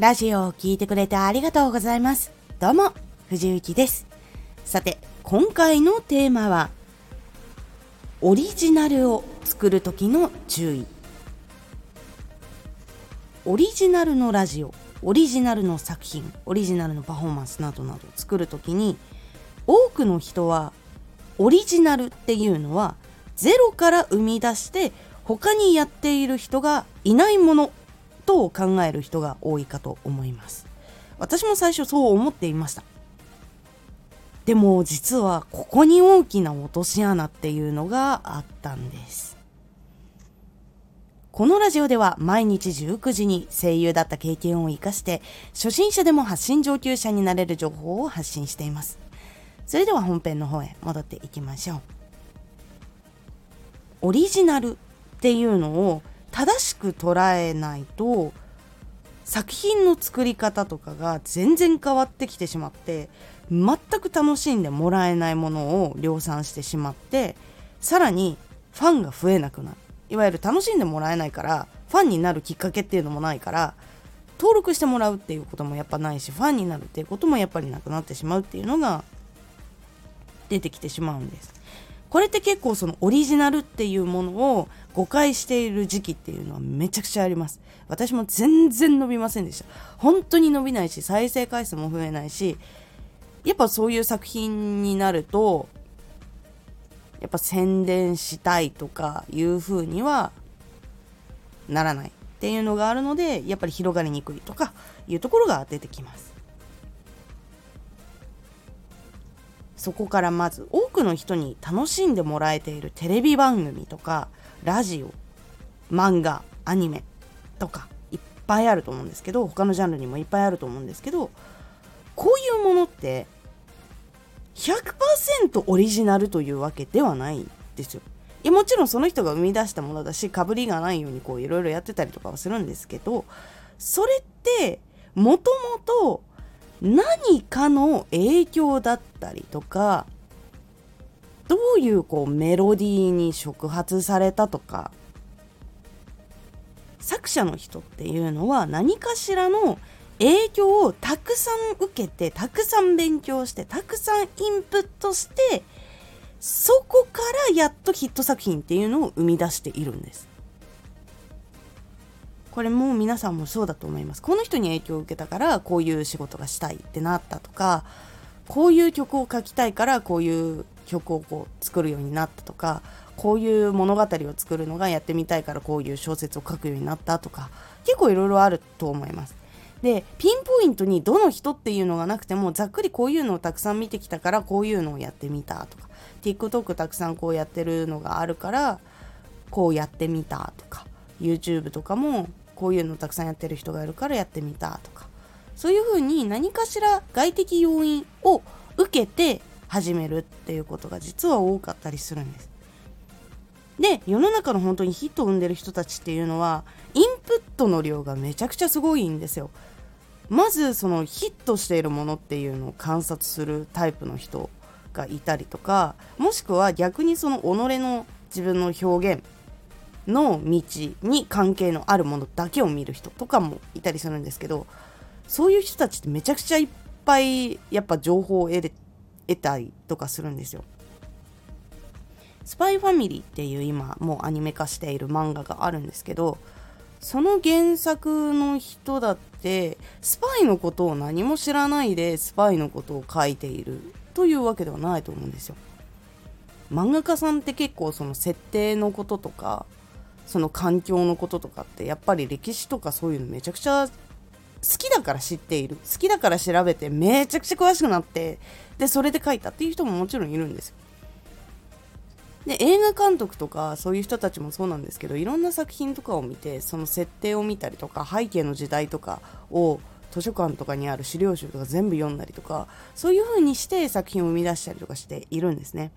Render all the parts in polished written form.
ラジオを聞いてくれてありがとうございます。どうも藤幸です。さて、今回のテーマはオリジナルを作る時の注意。オリジナルのラジオ、オリジナルの作品、オリジナルのパフォーマンスなどなどを作る時に、多くの人はオリジナルっていうのはゼロから生み出して他にやっている人がいないものと考える人が多いかと思います。私も最初そう思っていました。でも実はここに大きな落とし穴っていうのがあったんです。このラジオでは毎日19時に声優だった経験を生かして初心者でも発信上級者になれる情報を発信しています。それでは本編の方へ戻っていきましょう。オリジナルっていうのを正しく捉えないと作品の作り方とかが全然変わってきてしまって、全く楽しんでもらえないものを量産してしまって、さらにファンが増えなくなる。いわゆる楽しんでもらえないから、ファンになるきっかけっていうのもないから、登録してもらうっていうこともやっぱないし、ファンになるっていうこともやっぱりなくなってしまうっていうのが出てきてしまうんです。これって結構そのオリジナルっていうものを誤解している時期っていうのはめちゃくちゃあります。私も全然伸びませんでした。本当に伸びないし、再生回数も増えないし、やっぱそういう作品になるとやっぱ宣伝したいとかいう風にはならないっていうのがあるので、やっぱり広がりにくいとかいうところが出てきます。そこからまず多くの人に楽しんでもらえているテレビ番組とかラジオ、漫画、アニメとかいっぱいあると思うんですけど、他のジャンルにもいっぱいあると思うんですけど、こういうものって 100% オリジナルというわけではないんですよ。いや、もちろんその人が生み出したものだし、かぶりがないようにこういろいろやってたりとかはするんですけど、それってもともと何かの影響だったりとか、どういうこうメロディーに触発されたとか、作者の人っていうのは何かしらの影響をたくさん受けて、たくさん勉強して、たくさんインプットして、そこからやっとヒット作品っていうのを生み出しているんです。これも皆さんもそうだと思います。この人に影響を受けたからこういう仕事がしたいってなったとか、こういう曲を書きたいからこういう曲をこう作るようになったとか、こういう物語を作るのがやってみたいからこういう小説を書くようになったとか、結構いろいろあると思います。で、ピンポイントにどの人っていうのがなくても、ざっくりこういうのをたくさん見てきたからこういうのをやってみたとか、 TikTok たくさんこうやってるのがあるからこうやってみたとか、 YouTube とかもこういうのたくさんやってる人がいるからやってみたとか、そういう風に何かしら外的要因を受けて始めるっていうことが実は多かったりするんです。で、世の中の本当にヒットを生んでる人たちっていうのはインプットの量がめちゃくちゃすごいんですよ。まずそのヒットしているものっていうのを観察するタイプの人がいたりとか、もしくは逆にその己の自分の表現の道に関係のあるものだけを見る人とかもいたりするんですけど、そういう人たちってめちゃくちゃいっぱいやっぱ情報を得たりとかするんですよ。スパイファミリーっていう今もうアニメ化している漫画があるんですけど、その原作の人だってスパイのことを何も知らないでスパイのことを書いているというわけではないと思うんですよ。漫画家さんって結構その設定のこととか、その環境のこととかって、やっぱり歴史とかそういうのめちゃくちゃ好きだから知っている、好きだから調べてめちゃくちゃ詳しくなって、でそれで書いたっていう人ももちろんいるんですよ。で、映画監督とかそういう人たちもそうなんですけど、いろんな作品とかを見て、その設定を見たりとか、背景の時代とかを図書館とかにある資料集とか全部読んだりとか、そういう風にして作品を生み出したりとかしているんですね。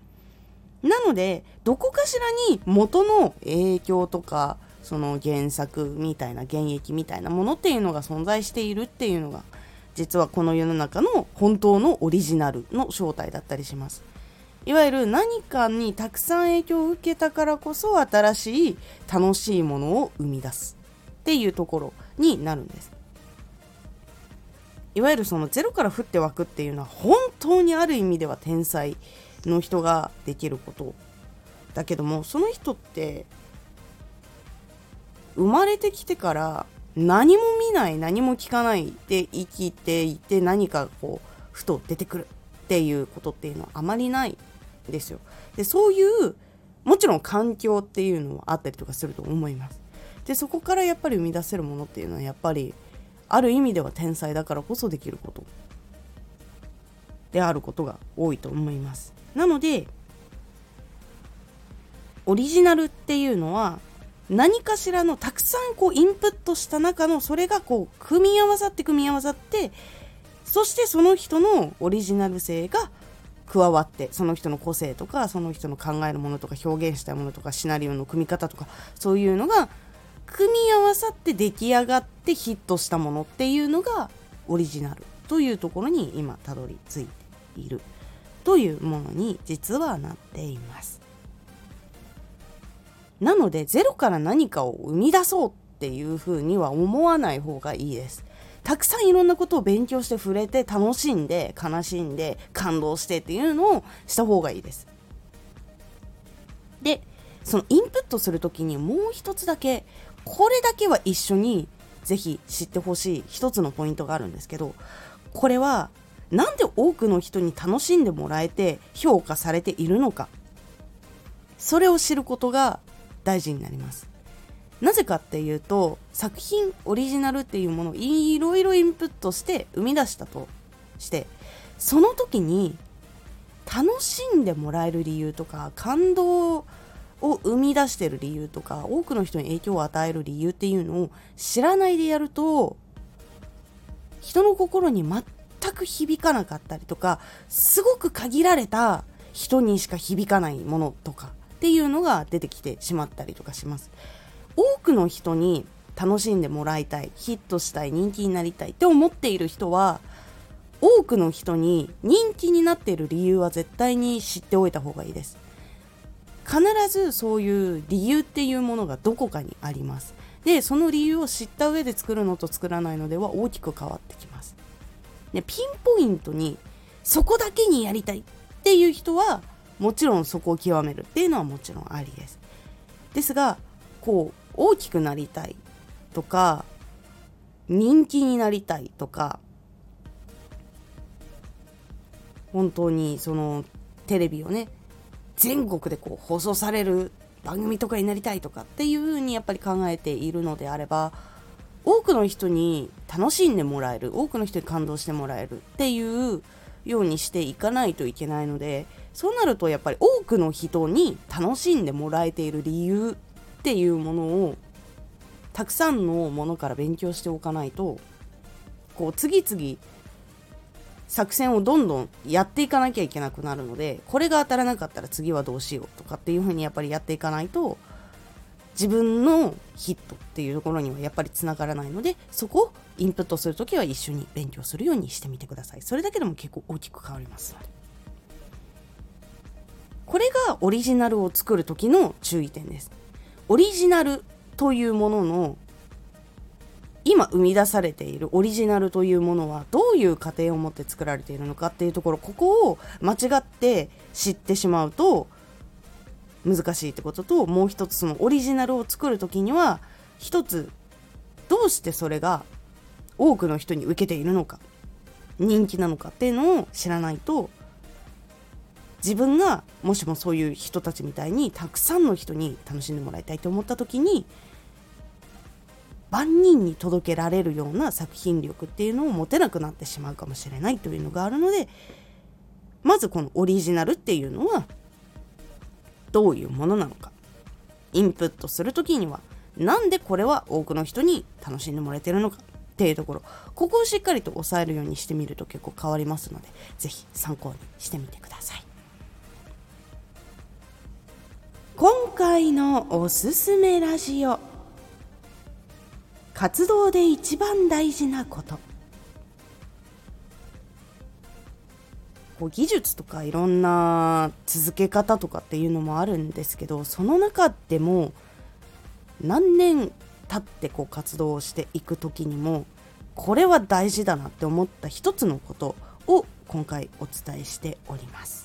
なのでどこかしらに元の影響とか、その原作みたいな現役みたいなものっていうのが存在しているっていうのが、実はこの世の中の本当のオリジナルの正体だったりします。いわゆる何かにたくさん影響を受けたからこそ新しい楽しいものを生み出すっていうところになるんです。いわゆるそのゼロから降って湧くっていうのは本当にある意味では天才の人ができることだけども、その人って生まれてきてから何も見ない何も聞かないで生きていて、何かこうふと出てくるっていうことっていうのはあまりないんですよ。で、そういうもちろん環境っていうのはあったりとかすると思います。で、そこからやっぱり生み出せるものっていうのはやっぱりある意味では天才だからこそできることであることが多いと思います。なのでオリジナルっていうのは何かしらのたくさんこうインプットした中のそれがこう組み合わさって、そしてその人のオリジナル性が加わって、その人の個性とかその人の考えるものとか表現したいものとかシナリオの組み方とかそういうのが組み合わさって出来上がってヒットしたものっていうのがオリジナルというところに今たどり着いているというものに実はなっています。なのでゼロから何かを生み出そうっていうふうには思わない方がいいです。たくさんいろんなことを勉強して触れて楽しんで悲しんで感動してっていうのをした方がいいです。で、そのインプットするときにもう一つだけ、これだけは一緒にぜひ知ってほしい一つのポイントがあるんですけど、これはなんで多くの人に楽しんでもらえて評価されているのか、それを知ることが大事になります。なぜかっていうと、作品オリジナルっていうものをいろいろインプットして生み出したとして、その時に楽しんでもらえる理由とか感動を生み出してる理由とか多くの人に影響を与える理由っていうのを知らないでやると、人の心に全く響かなかったりとか、すごく限られた人にしか響かないものとかっていうのが出てきてしまったりとかします。多くの人に楽しんでもらいたい、ヒットしたい、人気になりたいって思っている人は、多くの人に人気になっている理由は絶対に知っておいた方がいいです。必ずそういう理由っていうものがどこかにあります。で、その理由を知った上で作るのと作らないのでは大きく変わってきます。で、ピンポイントにそこだけにやりたいっていう人はもちろんそこを極めるっていうのはもちろんありです。ですが、こう大きくなりたいとか人気になりたいとか、本当にそのテレビをね全国でこう放送される番組とかになりたいとかっていう風にやっぱり考えているのであれば、多くの人に楽しんでもらえる、多くの人に感動してもらえるっていうようにしていかないといけないので、そうなるとやっぱり多くの人に楽しんでもらえている理由っていうものをたくさんのものから勉強しておかないと、こう次々作戦をどんどんやっていかなきゃいけなくなるので、これが当たらなかったら次はどうしようとかっていうふうにやっぱりやっていかないと、自分のヒットっていうところにはやっぱりつながらないので、そこをインプットするときは一緒に勉強するようにしてみてください。それだけでも結構大きく変わりますので、これがオリジナルを作るときの注意点です。オリジナルというものの、今生み出されているオリジナルというものはどういう過程をもって作られているのかっていうところ、ここを間違って知ってしまうと難しいってことと、もう一つそのオリジナルを作るときには一つ、どうしてそれが多くの人に受けているのか、人気なのかっていうのを知らないと、自分がもしもそういう人たちみたいにたくさんの人に楽しんでもらいたいと思った時に、万人に届けられるような作品力っていうのを持てなくなってしまうかもしれないというのがあるので、まずこのオリジナルっていうのはどういうものなのか、インプットする時にはなんでこれは多くの人に楽しんでもらえてるのかっていうところ、ここをしっかりと押さえるようにしてみると結構変わりますので、ぜひ参考にしてみてください。今回のおすすめラジオ、活動で一番大事なこと。こう技術とかいろんな続け方とかっていうのもあるんですけど、その中でも何年経ってこう活動をしていく時にもこれは大事だなって思った一つのことを今回お伝えしております。